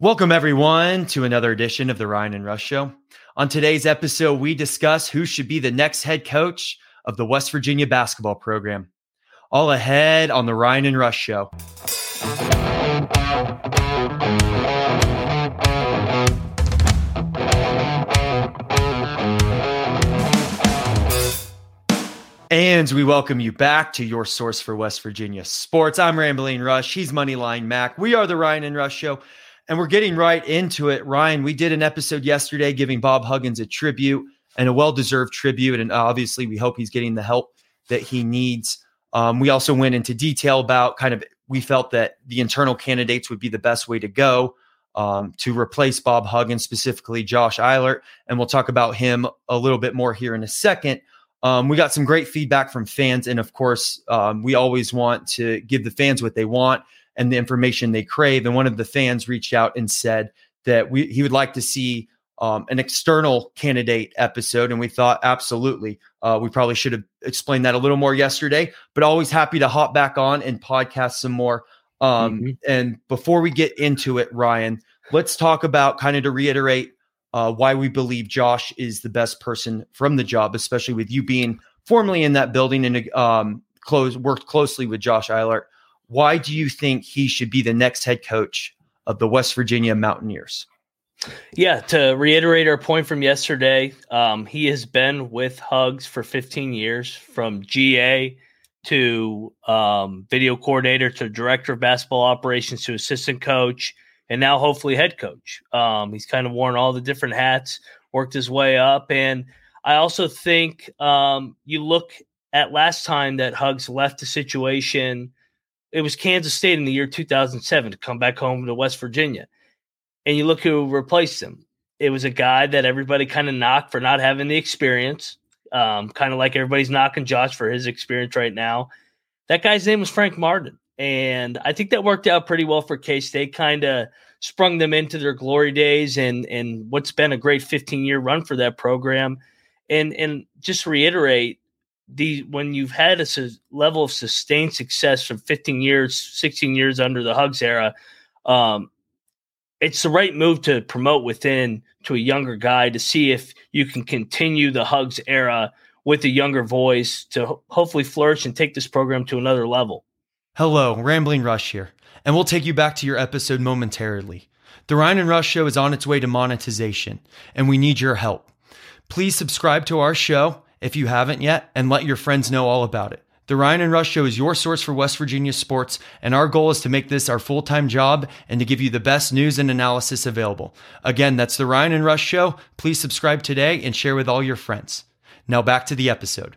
Welcome, everyone, to another edition of the Ryan and Rush Show. On today's episode, we discuss who should be the next head coach of the West Virginia basketball program. All ahead on the Ryan and Rush Show. And we welcome you back to your source for West Virginia sports. I'm Rambling Rush. He's Moneyline Mac. We are the Ryan and Rush Show. And we're getting right into it. Ryan, we did an episode yesterday giving Bob Huggins a tribute and a well-deserved tribute. And obviously, we hope he's getting the help that he needs. We also went into detail about we felt that the internal candidates would be the best way to go to replace Bob Huggins, specifically Josh Eilert. And we'll talk about him a little bit more here in a second. We got some great feedback from fans. And of course, we always want to give the fans what they want and the information they crave. And one of the fans reached out and said that he would like to see an external candidate episode. And we thought, absolutely. We probably should have explained that a little more yesterday, but always happy to hop back on and podcast some more. And before we get into it, Ryan, let's talk about to reiterate why we believe Josh is the best person from the job, especially with you being formerly in that building and worked closely with Josh Eilert. Why do you think he should be the next head coach of the West Virginia Mountaineers? Yeah, to reiterate our point from yesterday, he has been with Hugs for 15 years, from GA to video coordinator to director of basketball operations to assistant coach, and now hopefully head coach. He's worn all the different hats, worked his way up. And I also think you look at last time that Hugs left the situation – it was Kansas State in the year 2007 to come back home to West Virginia. And you look who replaced him. It was a guy that everybody knocked for not having the experience, like everybody's knocking Josh for his experience right now. That guy's name was Frank Martin. And I think that worked out pretty well for K-State, sprung them into their glory days and what's been a great 15-year run for that program. And just to reiterate, when you've had a level of sustained success from 15 years, 16 years under the Hugs era, it's the right move to promote within to a younger guy to see if you can continue the Hugs era with a younger voice to hopefully flourish and take this program to another level. Hello, Rambling Rush here, and we'll take you back to your episode momentarily. The Ryan and Rush Show is on its way to monetization, and we need your help. Please subscribe to our show if you haven't yet, and let your friends know all about it. The Ryan and Rush Show is your source for West Virginia sports, and our goal is to make this our full-time job and to give you the best news and analysis available. Again, that's The Ryan and Rush Show. Please subscribe today and share with all your friends. Now back to the episode.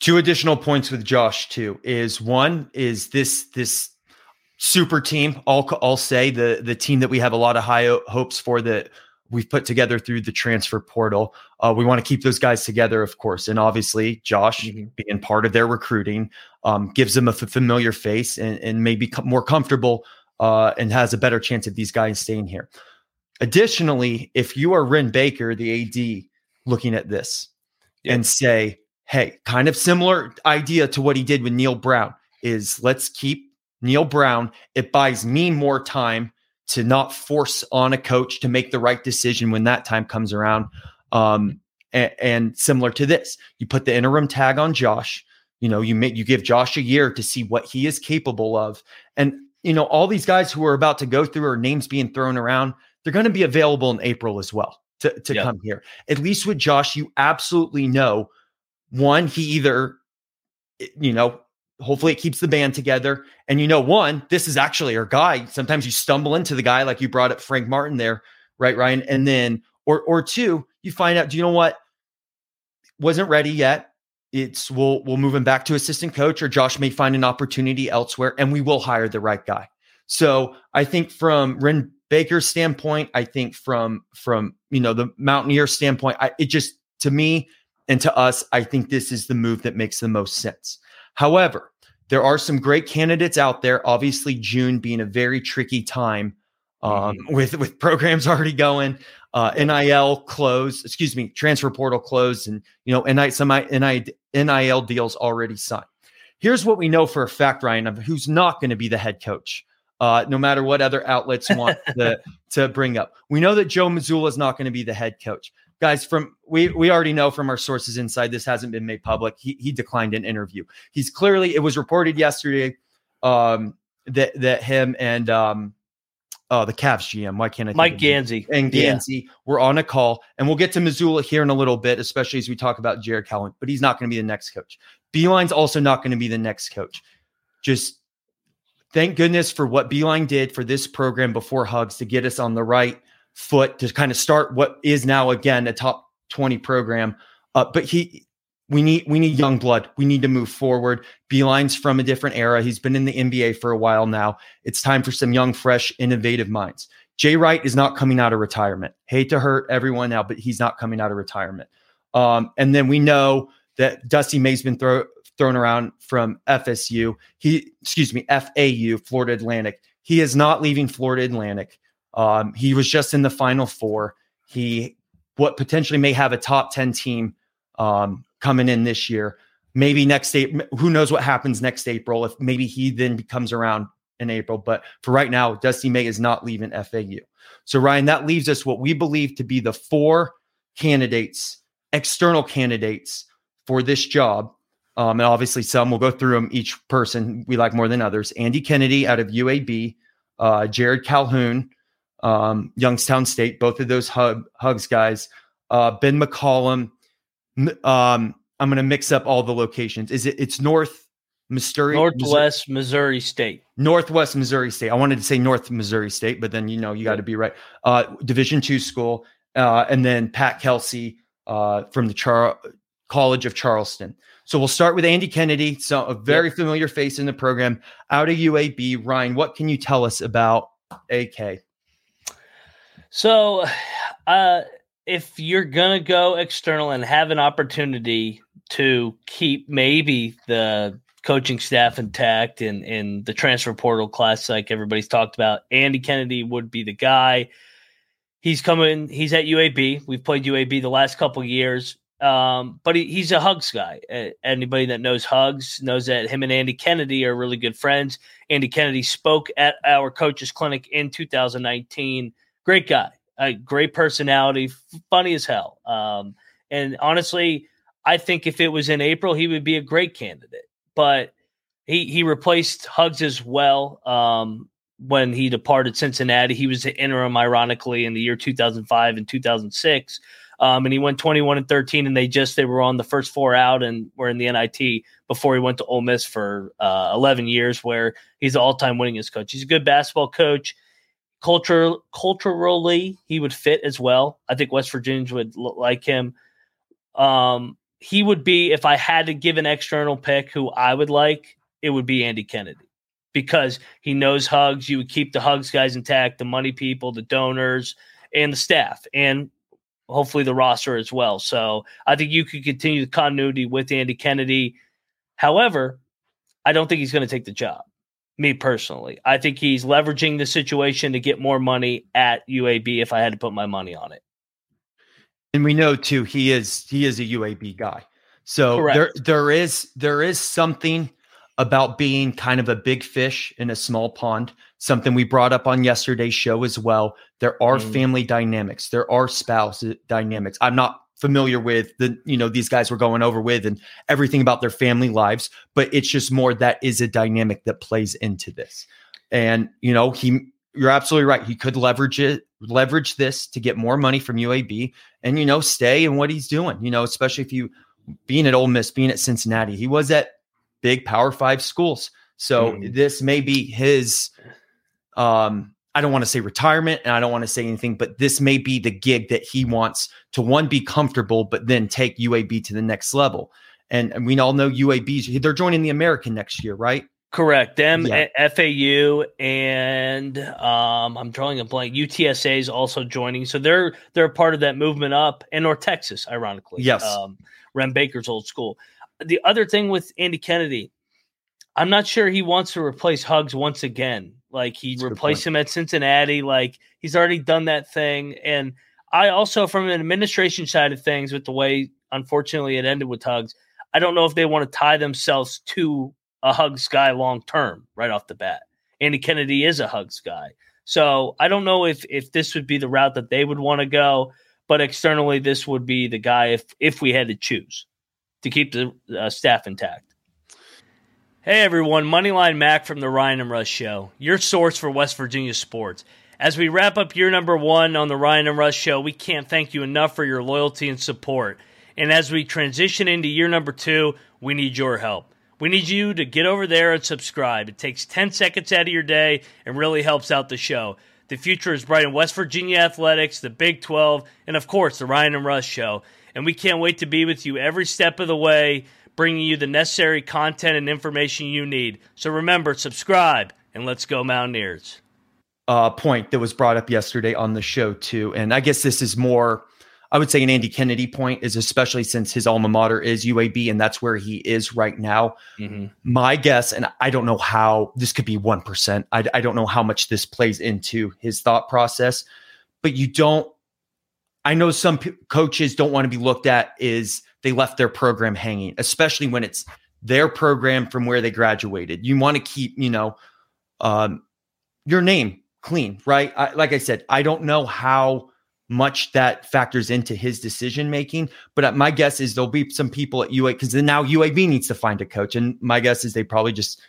Two additional points with Josh, too, is one is this super team. I'll say the team that we have a lot of high hopes for that we've put together through the transfer portal. We want to keep those guys together, of course. And obviously Josh being part of their recruiting gives them a familiar face and maybe more comfortable and has a better chance of these guys staying here. Additionally, if you are Wren Baker, the AD, looking at this and say, hey, similar idea to what he did with Neil Brown is let's keep Neil Brown. It buys me more time to not force on a coach to make the right decision when that time comes around. And similar to this, you put the interim tag on Josh, you give Josh a year to see what he is capable of. And, all these guys who are about to go through or names being thrown around, they're going to be available in April as well to come here. At least with Josh, you absolutely know one, he either, hopefully it keeps the band together. And, this is actually our guy. Sometimes you stumble into the guy, like you brought up Frank Martin there, right, Ryan? And then, or two, you find out, do you know what? Wasn't ready yet. We'll move him back to assistant coach, or Josh may find an opportunity elsewhere and we will hire the right guy. So I think from Wren Baker's standpoint, I think from the Mountaineer standpoint, to me and to us, I think this is the move that makes the most sense. However, there are some great candidates out there. Obviously, June being a very tricky time with programs already going, NIL closed, transfer portal closed, and some NIL deals already signed. Here's what we know for a fact, Ryan, of who's not going to be the head coach no matter what other outlets want to bring up. We know that Joe Mazzulla is not going to be the head coach. Guys, we already know from our sources inside, this hasn't been made public. He declined an interview. He's clearly, it was reported yesterday that him and the Cavs GM, why can't I think Mike Gansey and Gansey were on a call, and we'll get to Mazzulla here in a little bit, especially as we talk about Jerrod Calhoun, but he's not going to be the next coach. Beeline's also not going to be the next coach. Just thank goodness for what Beilein did for this program before Huggs to get us on the right foot to kind of start what is now, again, a top 20 program. But we need young blood. We need to move forward. Beilein's from a different era. He's been in the NBA for a while now. It's time for some young, fresh, innovative minds. Jay Wright is not coming out of retirement. Hate to hurt everyone now, but he's not coming out of retirement. And then we know that Dusty May's been thrown around from FSU. FAU, Florida Atlantic. He is not leaving Florida Atlantic. He was just in the Final Four. He, what potentially may have a top 10 team coming in this year, maybe next April. Who knows what happens next April, if maybe he then becomes around in April. But for right now, Dusty May is not leaving FAU. So Ryan, that leaves us what we believe to be the four candidates, external candidates for this job. And obviously some, we'll go through them, each person we like more than others. Andy Kennedy out of UAB, Jerrod Calhoun, Youngstown State, both of those Huggs guys, Ben McCollum. I'm going to mix up all the locations. It's Northwest Missouri State. I wanted to say North Missouri State, but then, you got to be right. Division II school. And then Pat Kelsey from the College of Charleston. So we'll start with Andy Kennedy, so a very familiar face in the program, out of UAB. Ryan, what can you tell us about AK? So if you're going to go external and have an opportunity to keep maybe the coaching staff intact in the transfer portal class, like everybody's talked about, Andy Kennedy would be the guy. He's coming. He's at UAB. We've played UAB the last couple of years. But he's a Huggs guy. Anybody that knows Huggs knows that him and Andy Kennedy are really good friends. Andy Kennedy spoke at our coaches clinic in 2019. Great guy, a great personality, funny as hell. And honestly, I think if it was in April, he would be a great candidate, but he replaced Huggs as well. When he departed Cincinnati, he was the interim, ironically, in the year 2005 and 2006. And he went 21-13, and they were on the first four out and were in the NIT before he went to Ole Miss for 11 years, where he's the all-time winningest coach. He's a good basketball coach. Culturally, he would fit as well. I think West Virginians would like him. He would be, if I had to give an external pick who I would like, it would be Andy Kennedy, because he knows Huggs. You would keep the Huggs guys intact, the money people, the donors, and the staff, and hopefully the roster as well. So I think you could continue the continuity with Andy Kennedy. However, I don't think he's going to take the job, me personally. I think he's leveraging the situation to get more money at UAB, if I had to put my money on it. And we know too, he is a UAB guy. So correct. There is something about being kind of a big fish in a small pond, something we brought up on yesterday's show as well. There are family dynamics. There are spouse dynamics. I'm not familiar with these guys we're going over with and everything about their family lives, but it's just more that is a dynamic that plays into this. And, you're absolutely right. He could leverage this to get more money from UAB and, stay in what he's doing, especially if you being at Ole Miss, being at Cincinnati, he was at big Power 5 schools. So this may be his, I don't want to say retirement and I don't want to say anything, but this may be the gig that he wants to, one, be comfortable, but then take UAB to the next level. And we all know UAB, they're joining the American next year, right? Correct. Them, FAU, and I'm drawing a blank. UTSA is also joining. So they're part of that movement up, and North Texas, ironically. Yes. Wren Baker's old school. The other thing with Andy Kennedy, I'm not sure he wants to replace Huggs once again. Like, he replaced him at Cincinnati. Like, he's already done that thing. And I also, from an administration side of things, with the way, unfortunately, it ended with Huggs, I don't know if they want to tie themselves to a Huggs guy long term right off the bat. Andy Kennedy is a Hugs guy. So I don't know if this would be the route that they would want to go, but externally, this would be the guy if we had to choose to keep the staff intact. Hey, everyone. Moneyline Mac from the Ryan and Rush Show, your source for West Virginia sports. As we wrap up year number one on the Ryan and Rush Show, we can't thank you enough for your loyalty and support. And as we transition into year number two, we need your help. We need you to get over there and subscribe. It takes 10 seconds out of your day and really helps out the show. The future is bright in West Virginia athletics, the Big 12, and of course, the Ryan and Rush Show. And we can't wait to be with you every step of the way, bringing you the necessary content and information you need. So remember, subscribe, and let's go Mountaineers. Point that was brought up yesterday on the show too. And I guess this is more, I would say, an Andy Kennedy point, is especially since his alma mater is UAB and that's where he is right now. Mm-hmm. My guess, and I don't know how this could be 1%. I don't know how much this plays into his thought process, but I know some coaches don't want to be looked at is they left their program hanging, especially when it's their program from where they graduated. You want to keep, your name clean, right? Like I said, I don't know how much that factors into his decision-making, but my guess is there'll be some people at UAB, because now UAB needs to find a coach. And my guess is they probably just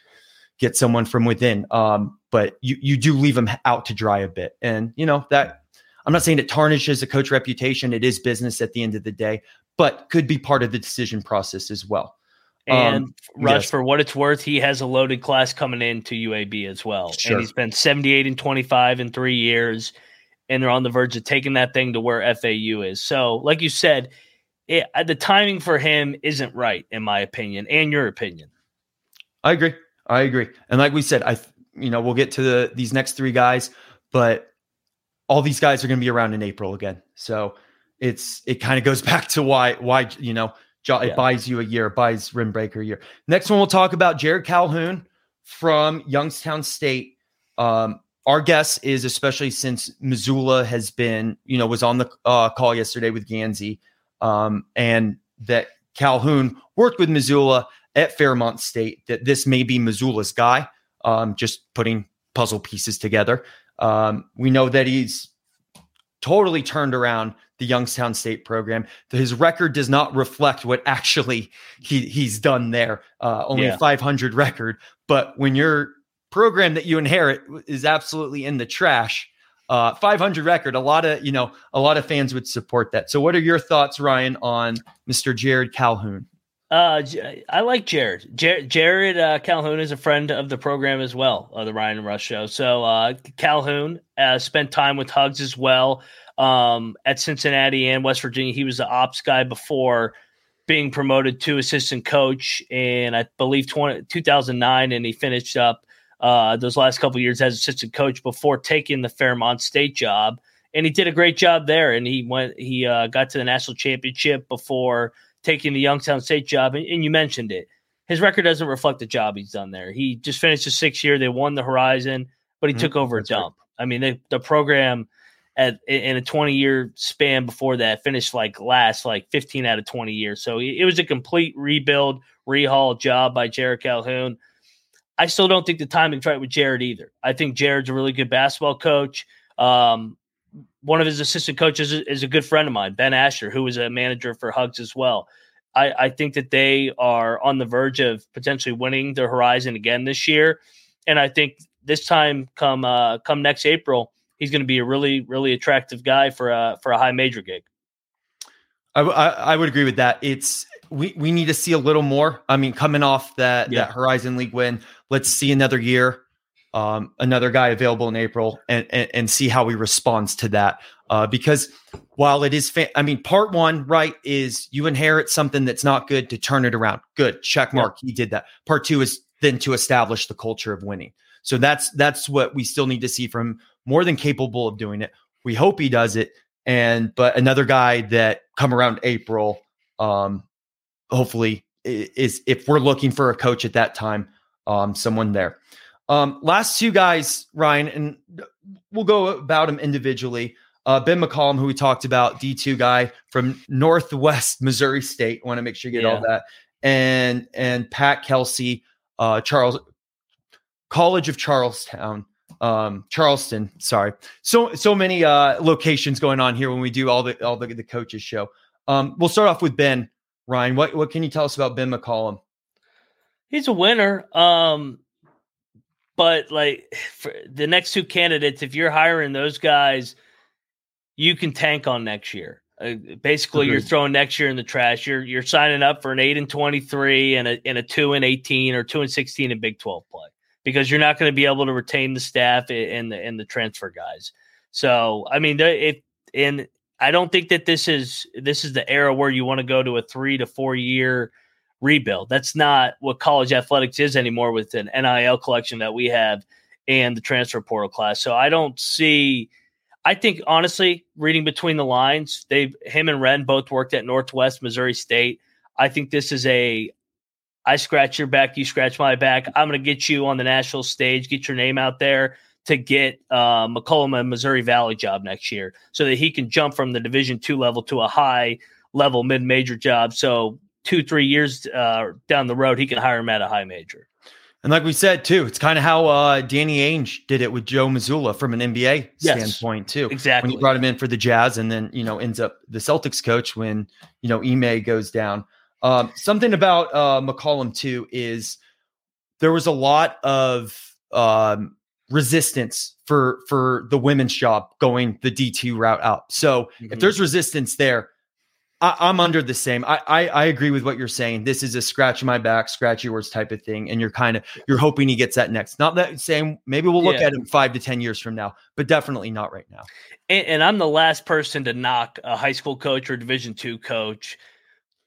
get someone from within. But you do leave them out to dry a bit. And that, I'm not saying it tarnishes a coach reputation. It is business at the end of the day, but could be part of the decision process as well. And Rush, yes, for what it's worth, he has a loaded class coming into UAB as well. Sure. And he's been 78-25 in 3 years, and they're on the verge of taking that thing to where FAU is. So, like you said, the timing for him isn't right, in my opinion, and your opinion. I agree. And like we said, we'll get to these next three guys, but all these guys are going to be around in April again. So it kind of goes back to why. It buys you a year, it buys Wren Baker a year. Next one, we'll talk about Jerrod Calhoun from Youngstown State. Our guess is, especially since Mazzulla has been, was on the call yesterday with Gansey, and that Calhoun worked with Mazzulla at Fairmont State, that this may be Missoula's guy, just putting puzzle pieces together. We know that he's totally turned around the Youngstown State program. His record does not reflect what actually he's done there. Only a 500 record. But when your program that you inherit is absolutely in the trash, 500 record, a lot of fans would support that. So what are your thoughts, Ryan, on Mr. Jerrod Calhoun? I like Jerrod. Jerrod Calhoun is a friend of the program as well, the Ryan and Rush Show. So Calhoun spent time with Hugs as well at Cincinnati and West Virginia. He was the ops guy before being promoted to assistant coach in, I believe, 2009, and he finished up those last couple of years as assistant coach before taking the Fairmont State job. And he did a great job there, and he got to the national championship before taking the Youngstown State job, and you mentioned it. His record doesn't reflect the job he's done there. He just finished his 6th year. They won the Horizon, but he took over a dump. Right. I mean, the program in a 20-year span before that finished last 15 out of 20 years. So it was a complete rebuild, rehaul job by Jerrod Calhoun. I still don't think the timing's right with Jerrod either. I think Jared's a really good basketball coach. One of his assistant coaches is a good friend of mine, Ben Asher, who is a manager for Hugs as well. I think that they are on the verge of potentially winning the Horizon again this year. And I think this time come next April, he's going to be a really, really attractive guy for a high major gig. I would agree with that. We need to see a little more. I mean, coming off that Horizon League win, let's see another year. Another guy available in April and see how he responds to that. Because while it is, part one, right, is you inherit something that's not good to turn it around. Good. Check mark. Yep. He did that. Part two is then to establish the culture of winning. So that's what we still need to see from him. More than capable of doing it. We hope he does it. But another guy that come around April, hopefully is, if we're looking for a coach at that time, someone there. Last two guys, Ryan, and we'll go about them individually. Ben McCollum, who we talked about, D2 guy from Northwest Missouri State. Want to make sure you get all that. And Pat Kelsey, Charles College of Charleston. Sorry. So many locations going on here when we do all the coaches show. We'll start off with Ben. Ryan, what can you tell us about Ben McCollum? He's a winner. But like for the next two candidates, if you're hiring those guys, you can tank on next year. Basically, mm-hmm. You're throwing next year in the trash. You're signing up for an 8-23 and a 2-18 or 2-16 in Big 12 play because you're not going to be able to retain the staff and the transfer guys. So I mean, I don't think that this is the era where you want to go to a 3 to 4 year rebuild. That's not what college athletics is anymore with an NIL collection that we have and the transfer portal class. So I think honestly, reading between the lines, him and Wren both worked at Northwest Missouri State. I think this is I scratch your back, you scratch my back. I'm going to get you on the national stage, get your name out there to get McCollum a Missouri Valley job next year so that he can jump from the Division II level to a high level mid-major job. So 2-3 years down the road, he can hire him at a high major. And like we said, too, it's kind of how Danny Ainge did it with Joe Mazzulla from an NBA standpoint, too. Exactly. When you brought him in for the Jazz and then, ends up the Celtics coach when, Ime goes down. Something about McCollum, too, is there was a lot of resistance for the women's job going the D2 route up. So mm-hmm. If there's resistance there, I'm under the same. I agree with what you're saying. This is a scratch my back, scratch yours type of thing. And you're hoping he gets that next. Not that same. Maybe we'll look at him 5 to 10 years from now, but definitely not right now. And I'm the last person to knock a high school coach or Division II coach,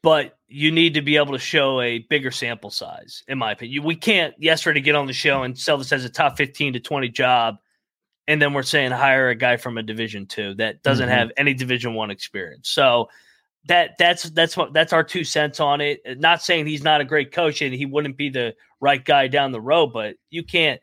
but you need to be able to show a bigger sample size. In my opinion, we can't yesterday get on the show and sell this as a top 15 to 20 job. And then we're saying hire a guy from a Division II that doesn't mm-hmm. have any Division I experience. So, That's our 2 cents on it. Not saying he's not a great coach and he wouldn't be the right guy down the road, but you can't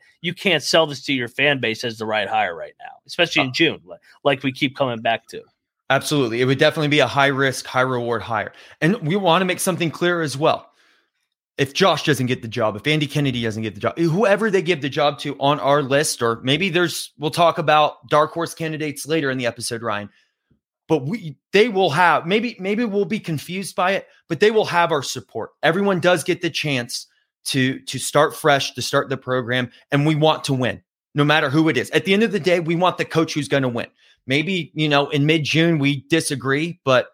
sell this to your fan base as the right hire right now, especially in June, like we keep coming back to. Absolutely. It would definitely be a high risk, high reward hire. And we want to make something clear as well. If Josh doesn't get the job, if Andy Kennedy doesn't get the job, whoever they give the job to on our list, or maybe we'll talk about dark horse candidates later in the episode, Ryan. But they will have, maybe we'll be confused by it, but they will have our support. Everyone does get the chance to start fresh, to start the program, and we want to win, no matter who it is. At the end of the day, we want the coach who's going to win. Maybe, in mid-June we disagree, but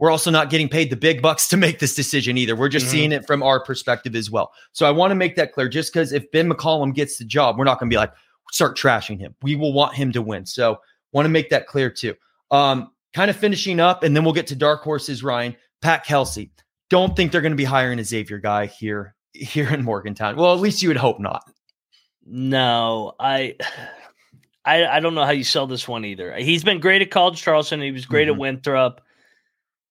we're also not getting paid the big bucks to make this decision either. We're just mm-hmm. seeing it from our perspective as well. So I want to make that clear, just because if Ben McCollum gets the job, we're not going to be like, start trashing him. We will want him to win. So want to make that clear too. Kind of finishing up, and then we'll get to dark horses, Ryan. Pat Kelsey. Don't think they're going to be hiring a Xavier guy here in Morgantown. Well, at least you would hope not. No, I don't know how you sell this one either. He's been great at College Charleston. He was great mm-hmm. at Winthrop,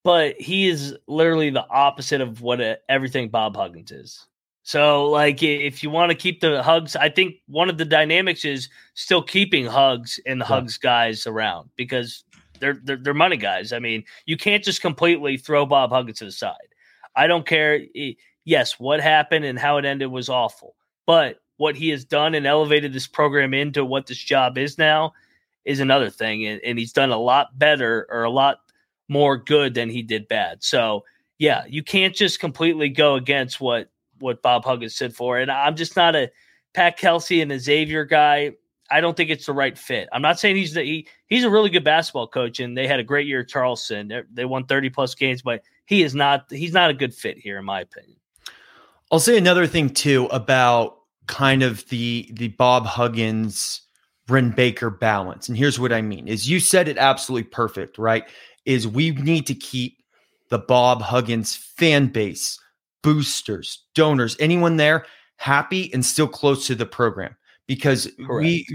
but he is literally the opposite of what everything Bob Huggins is. So, like, if you want to keep the Hugs, I think one of the dynamics is still keeping Hugs and the Hugs guys around because They're money guys. I mean, you can't just completely throw Bob Huggins to the side. I don't care. Yes, what happened and how it ended was awful. But what he has done and elevated this program into what this job is now is another thing. And he's done a lot better or a lot more good than he did bad. So, yeah, you can't just completely go against what Bob Huggins stood for. And I'm just not a Pat Kelsey and a Xavier guy. I don't think it's the right fit. I'm not saying he's a really good basketball coach, and they had a great year at Charleston. They won 30-plus games, but he's not a good fit here, in my opinion. I'll say another thing, too, about kind of the Bob Huggins, Wren Baker balance, and here's what I mean. Is you said it absolutely perfect, right? Is we need to keep the Bob Huggins fan base, boosters, donors, anyone there happy and still close to the program. Because correct.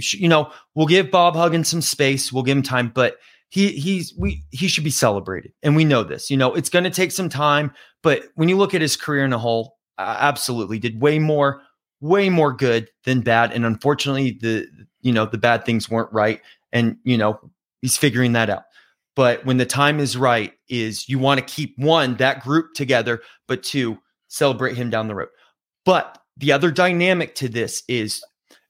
We'll give Bob Huggins some space, we'll give him time, but he should be celebrated, and we know this. It's going to take some time, but when you look at his career in a whole, absolutely did way more good than bad. And unfortunately, the bad things weren't right, and he's figuring that out. But when the time is right, is you want to keep one that group together, but two, celebrate him down the road. But the other dynamic to this is,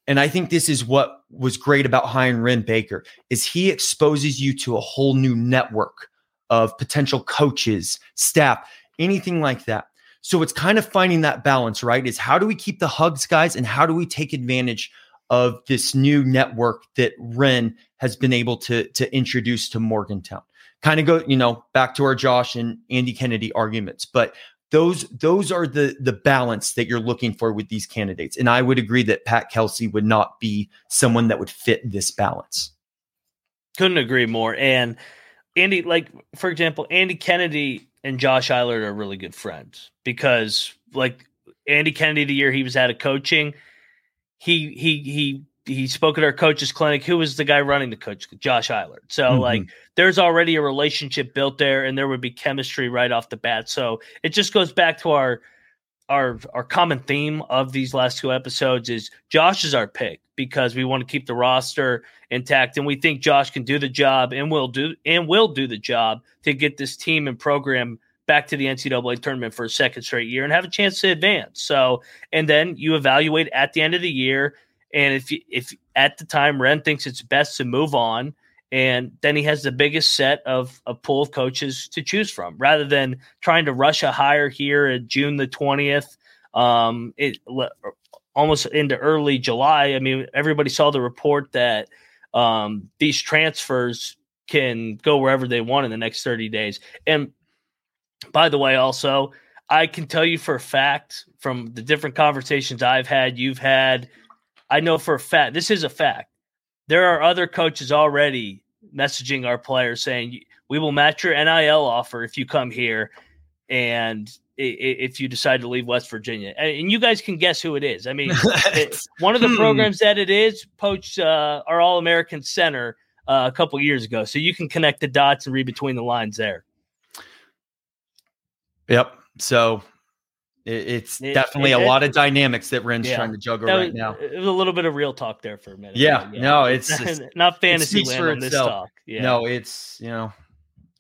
And I think this is what was great about hiring Wren Baker is he exposes you to a whole new network of potential coaches, staff, anything like that. So it's kind of finding that balance, right? Is how do we keep the Hugs guys and how do we take advantage of this new network that Wren has been able to introduce to Morgantown? Kind of go, you know, back to our Josh and Andy Kennedy arguments, but those are the balance that you're looking for with these candidates. And I would agree that Pat Kelsey would not be someone that would fit this balance. Couldn't agree more. And Andy, like, for example, Andy Kennedy and Josh Eilert are really good friends because, like, Andy Kennedy, the year he was out of coaching, he spoke at our coaches clinic. Who was the guy running the coach? Josh Eilert. So like there's already a relationship built there and there would be chemistry right off the bat. So it just goes back to our common theme of these last two episodes is Josh is our pick because we want to keep the roster intact. And we think Josh can do the job and will do the job to get this team and program back to the NCAA tournament for a second straight year and have a chance to advance. So, and then you evaluate at the end of the year. And if at the time Wren thinks it's best to move on, and then he has the biggest set of a pool of coaches to choose from, rather than trying to rush a hire here at June the 20th, almost into early July. I mean, everybody saw the report that these transfers can go wherever they want in the next 30 days. And by the way, also, I can tell you for a fact from the different conversations I've had, you've had, I know for a fact, this is a fact. There are other coaches already messaging our players saying, we will match your NIL offer if you come here and if you decide to leave West Virginia. And you guys can guess who it is. I mean, one of the programs that it is poached our All-American center a couple years ago. So you can connect the dots and read between the lines there. Yep. So It's definitely a lot of dynamics that Wren's trying to juggle right now. It was a little bit of real talk there for a minute. Yeah. No, it's just, not fantasy land on this talk. Yeah. No, it's, you know,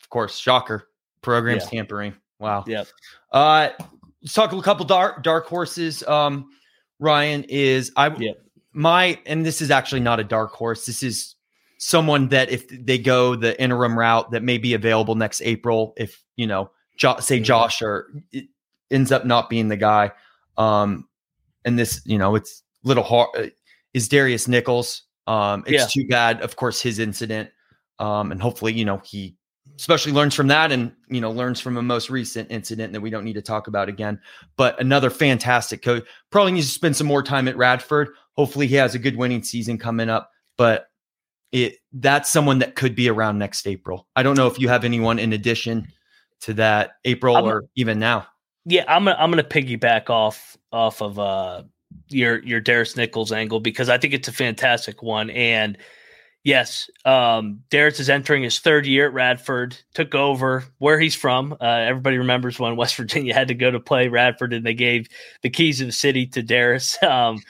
of course, shocker. Program's tampering. Wow. Yep. Let's talk a couple dark horses. Ryan is and this is actually not a dark horse. This is someone that if they go the interim route that may be available next April, if, you know, Josh or ends up not being the guy. And this, you know, it's a little hard, is Darius Nichols. It's too bad, of course, his incident. And hopefully, you know, he especially learns from that and, you know, learns from a most recent incident that we don't need to talk about again. But another fantastic coach. Probably needs to spend some more time at Radford. Hopefully he has a good winning season coming up. But that's someone that could be around next April. I don't know if you have anyone in addition to that April or even now. Yeah, I'm gonna piggyback off of your Darius Nichols angle because I think it's a fantastic one. And yes, Darius is entering his third year at Radford. Took over where he's from. Everybody remembers when West Virginia had to go to play Radford, and they gave the keys of the city to Darius. Hugs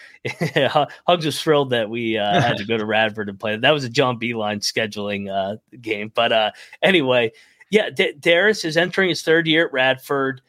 was thrilled that we had to go to Radford and play. That was a John Beeline scheduling game. But anyway, yeah, Darius is entering his third year at Radford.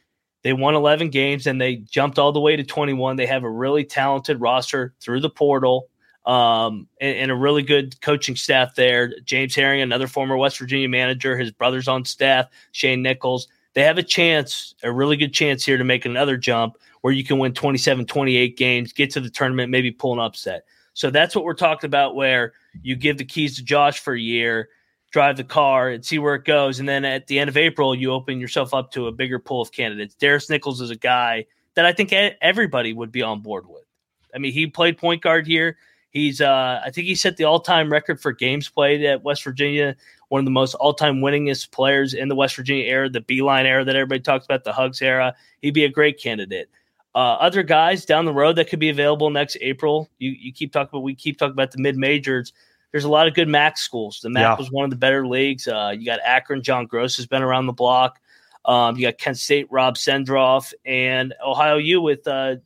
They won 11 games and they jumped all the way to 21. They have a really talented roster through the portal and a really good coaching staff there. James Herring, another former West Virginia manager, his brother's on staff, Shane Nichols. They have a really good chance here to make another jump where you can win 27, 28 games, get to the tournament, maybe pull an upset. So that's what we're talking about where you give the keys to Josh for a year, drive the car and see where it goes. And then at the end of April, you open yourself up to a bigger pool of candidates. Darius Nichols is a guy that I think everybody would be on board with. I mean, he played point guard here. He's I think he set the all-time record for games played at West Virginia, one of the most all-time winningest players in the West Virginia era, the Beeline era that everybody talks about, the Hugs era. He'd be a great candidate. Other guys down the road that could be available next April, we keep talking about the mid-majors. There's a lot of good MAC schools. The MAC was one of the better leagues. You got Akron. John Gross has been around the block. You got Kent State, Rob Senderoff, and Ohio U with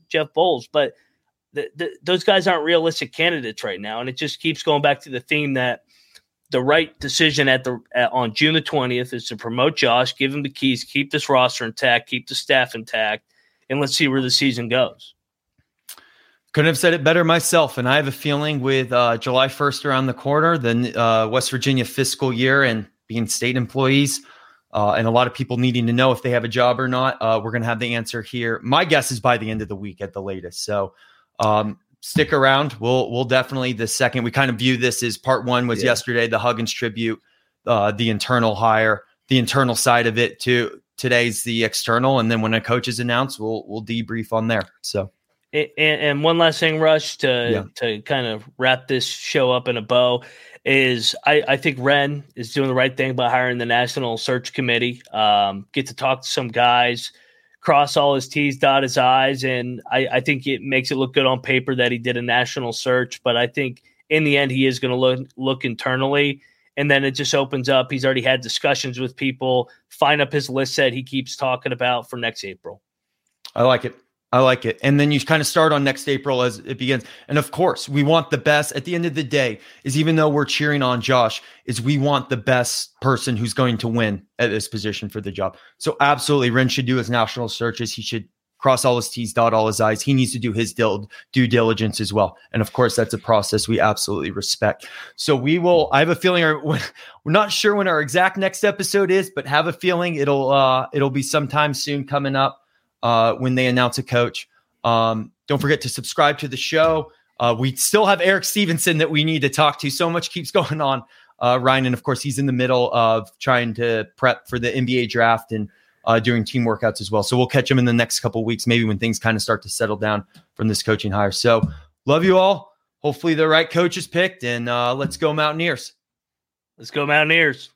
Jeff Bowles. But those guys aren't realistic candidates right now, and it just keeps going back to the theme that the right decision on June the 20th is to promote Josh, give him the keys, keep this roster intact, keep the staff intact, and let's see where the season goes. Couldn't have said it better myself. And I have a feeling with July 1st around the corner, the West Virginia fiscal year and being state employees and a lot of people needing to know if they have a job or not, we're going to have the answer here. My guess is by the end of the week at the latest. So stick around. We'll definitely the second. We kind of view this as part one was yesterday, the Huggins tribute, the internal hire, the internal side of it too. Today's the external. And then when a coach is announced, we'll debrief on there. So. And one last thing, Rush, to kind of wrap this show up in a bow is I think Wren is doing the right thing by hiring the National Search Committee. Get to talk to some guys, cross all his T's, dot his I's, and I think it makes it look good on paper that he did a national search. But I think in the end he is going to look internally, and then it just opens up. He's already had discussions with people. Find up his list that he keeps talking about for next April. I like it. And then you kind of start on next April as it begins. And of course, we want the best. At the end of the day, is even though we're cheering on Josh, is we want the best person who's going to win at this position for the job. So absolutely, Wren should do his national searches. He should cross all his T's, dot all his I's. He needs to do his due diligence as well. And of course, that's a process we absolutely respect. So we will, I have a feeling we're not sure when our exact next episode is, but have a feeling it'll be sometime soon coming up. When they announce a coach. Don't forget to subscribe to the show. We still have Eric Stevenson that we need to talk to. So much keeps going on, Ryan. And of course, he's in the middle of trying to prep for the NBA draft and doing team workouts as well. So we'll catch him in the next couple of weeks, maybe when things kind of start to settle down from this coaching hire. So love you all. Hopefully the right coach is picked, and let's go Mountaineers. Let's go Mountaineers.